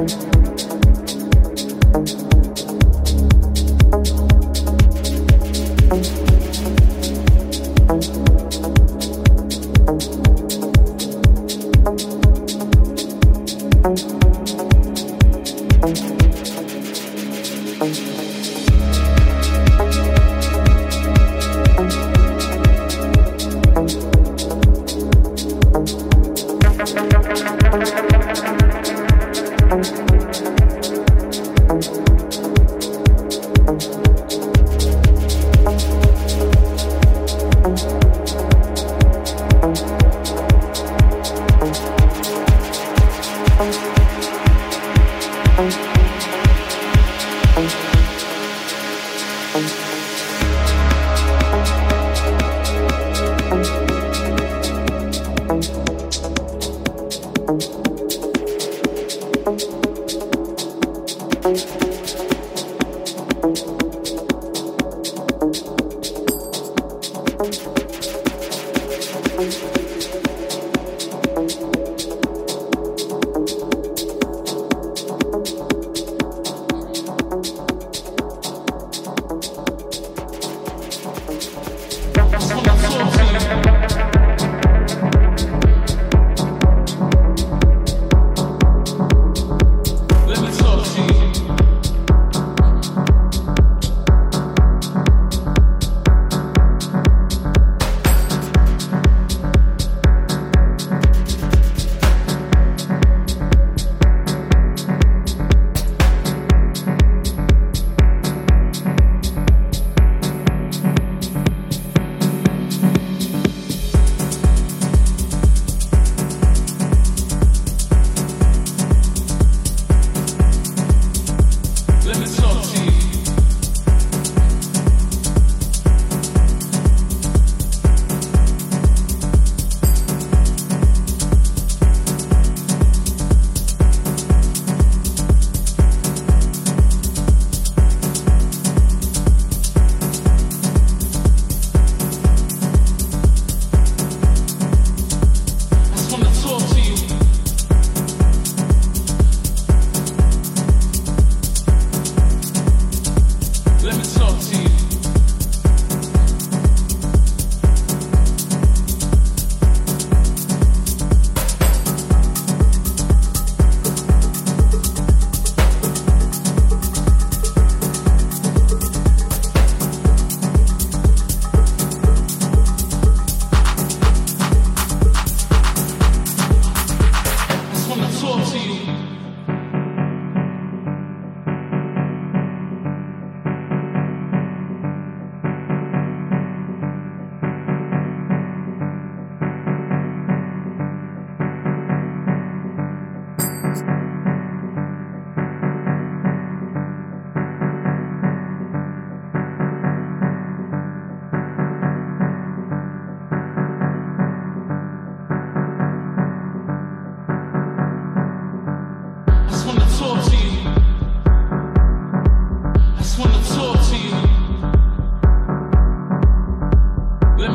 Let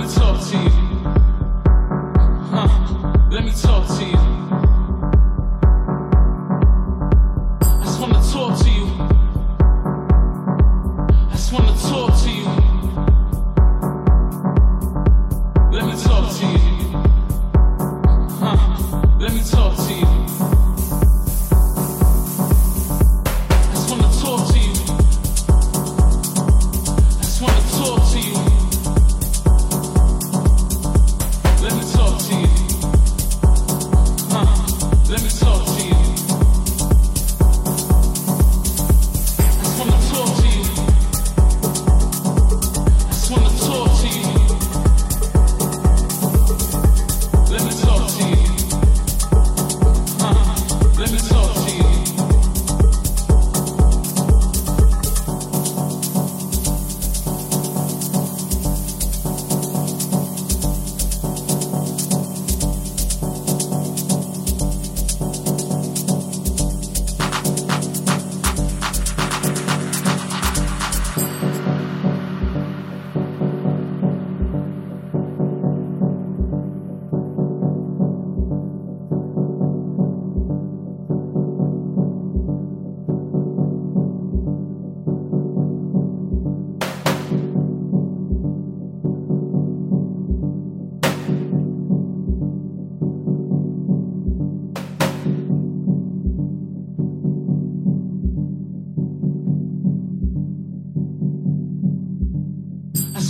me talk to you.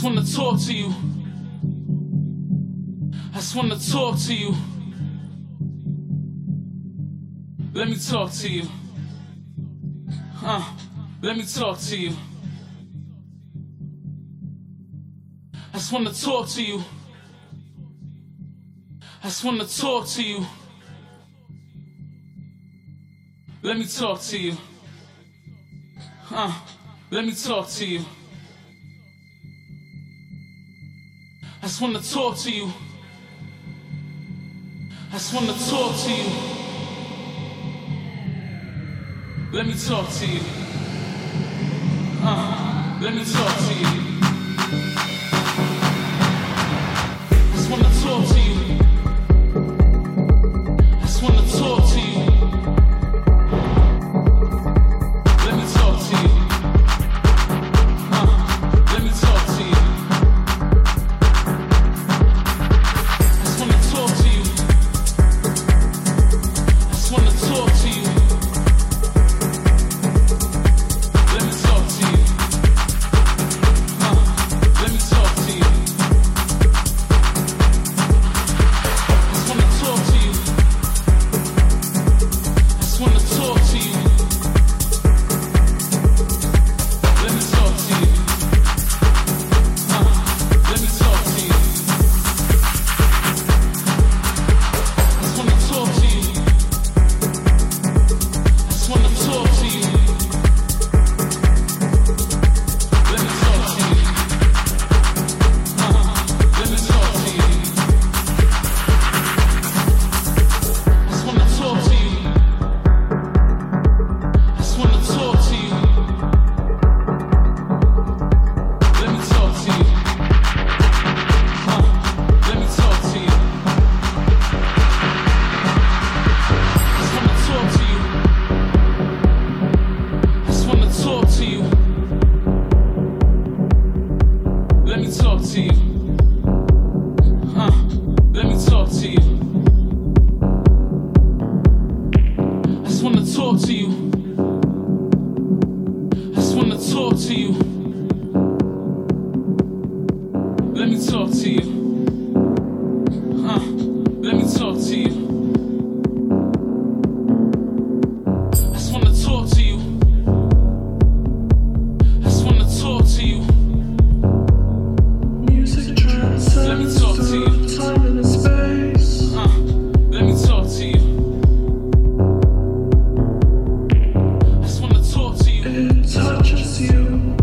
just wanna talk to you. I just wanna talk to you. Let me talk to you. Let me talk to you. I just wanna talk to you. I just wanna talk to you. Let me talk to you. Let me talk to you. I just wanna talk to you. I just wanna talk to you. Let me talk to you. Let me talk to you. I just wanna talk to you. I just wanna talk to you. Touches you.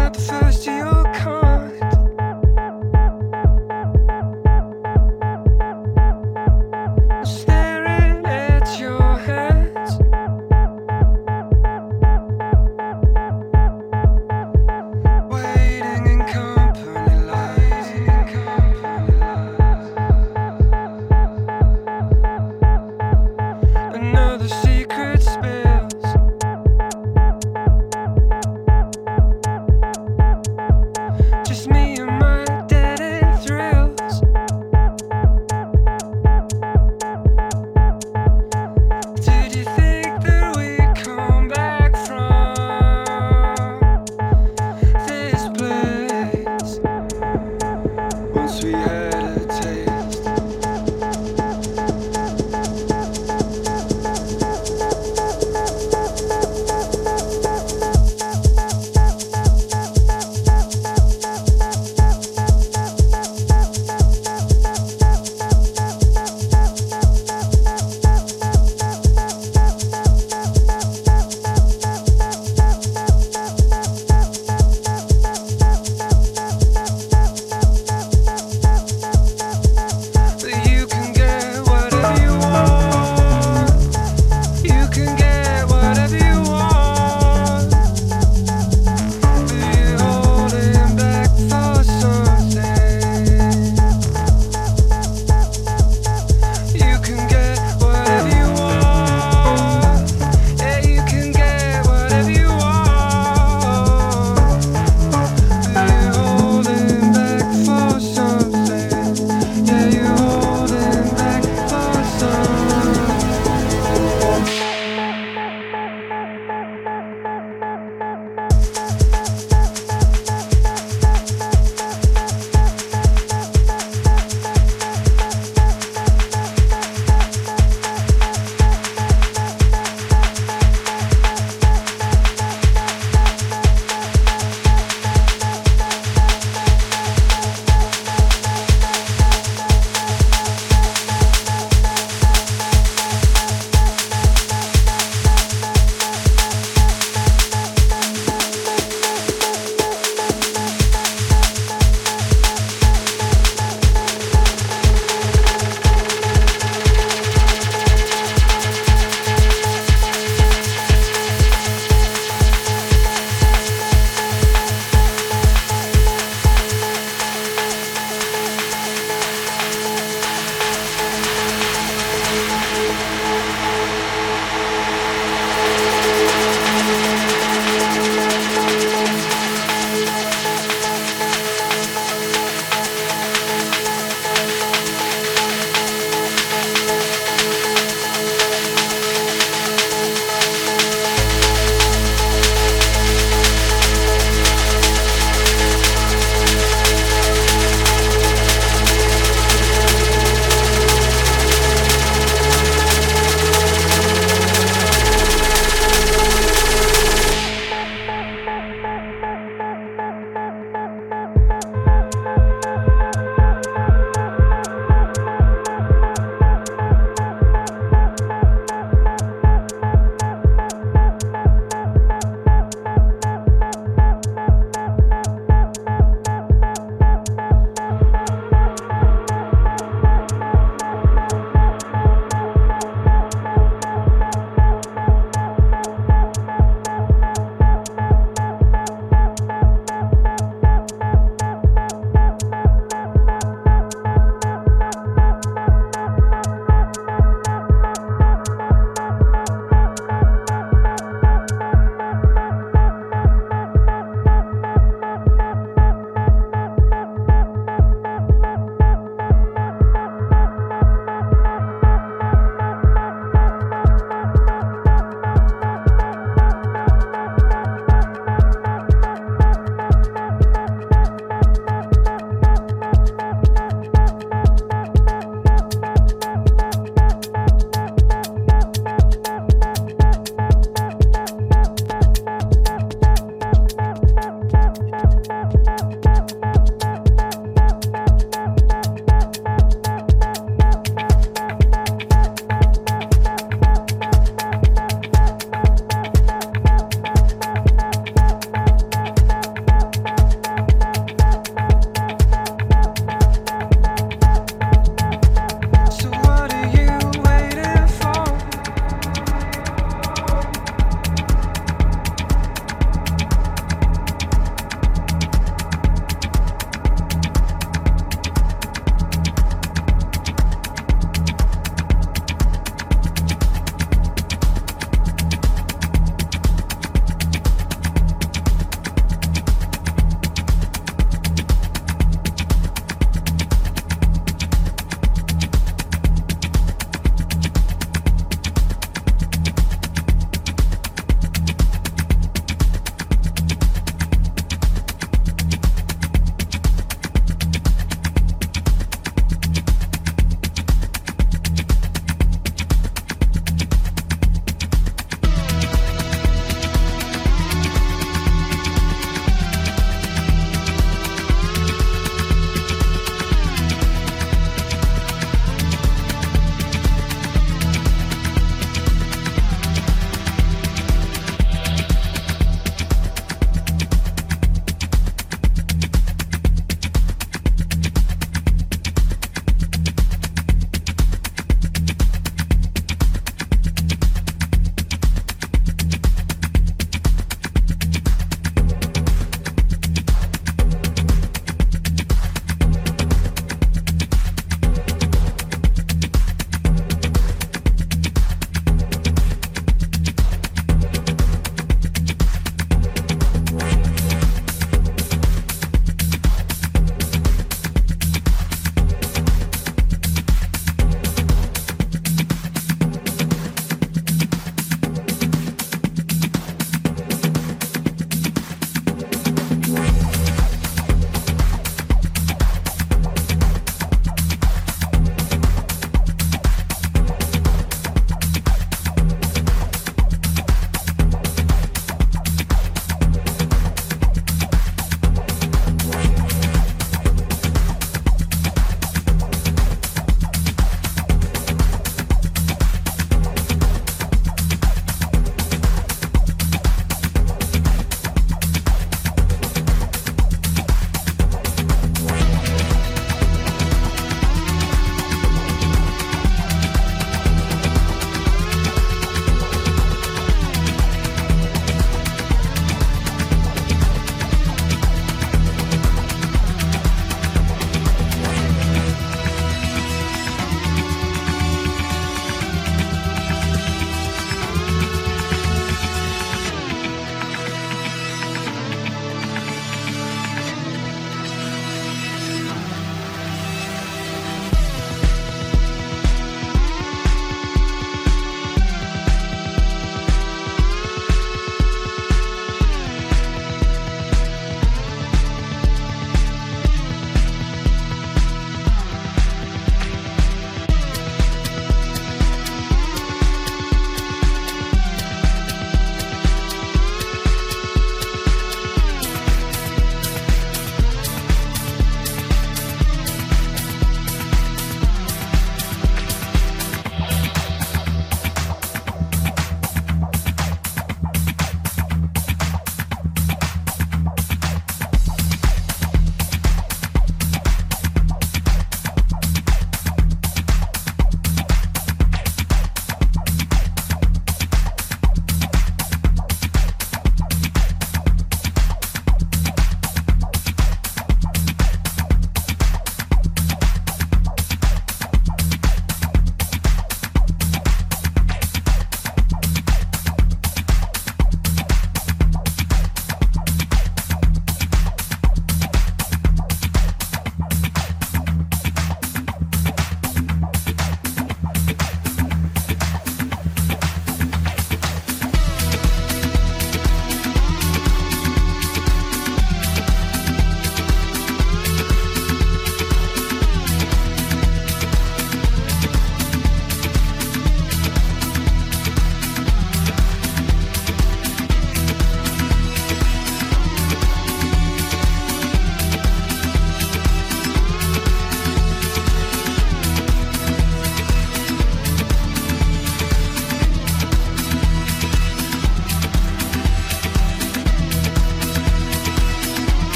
at the first year.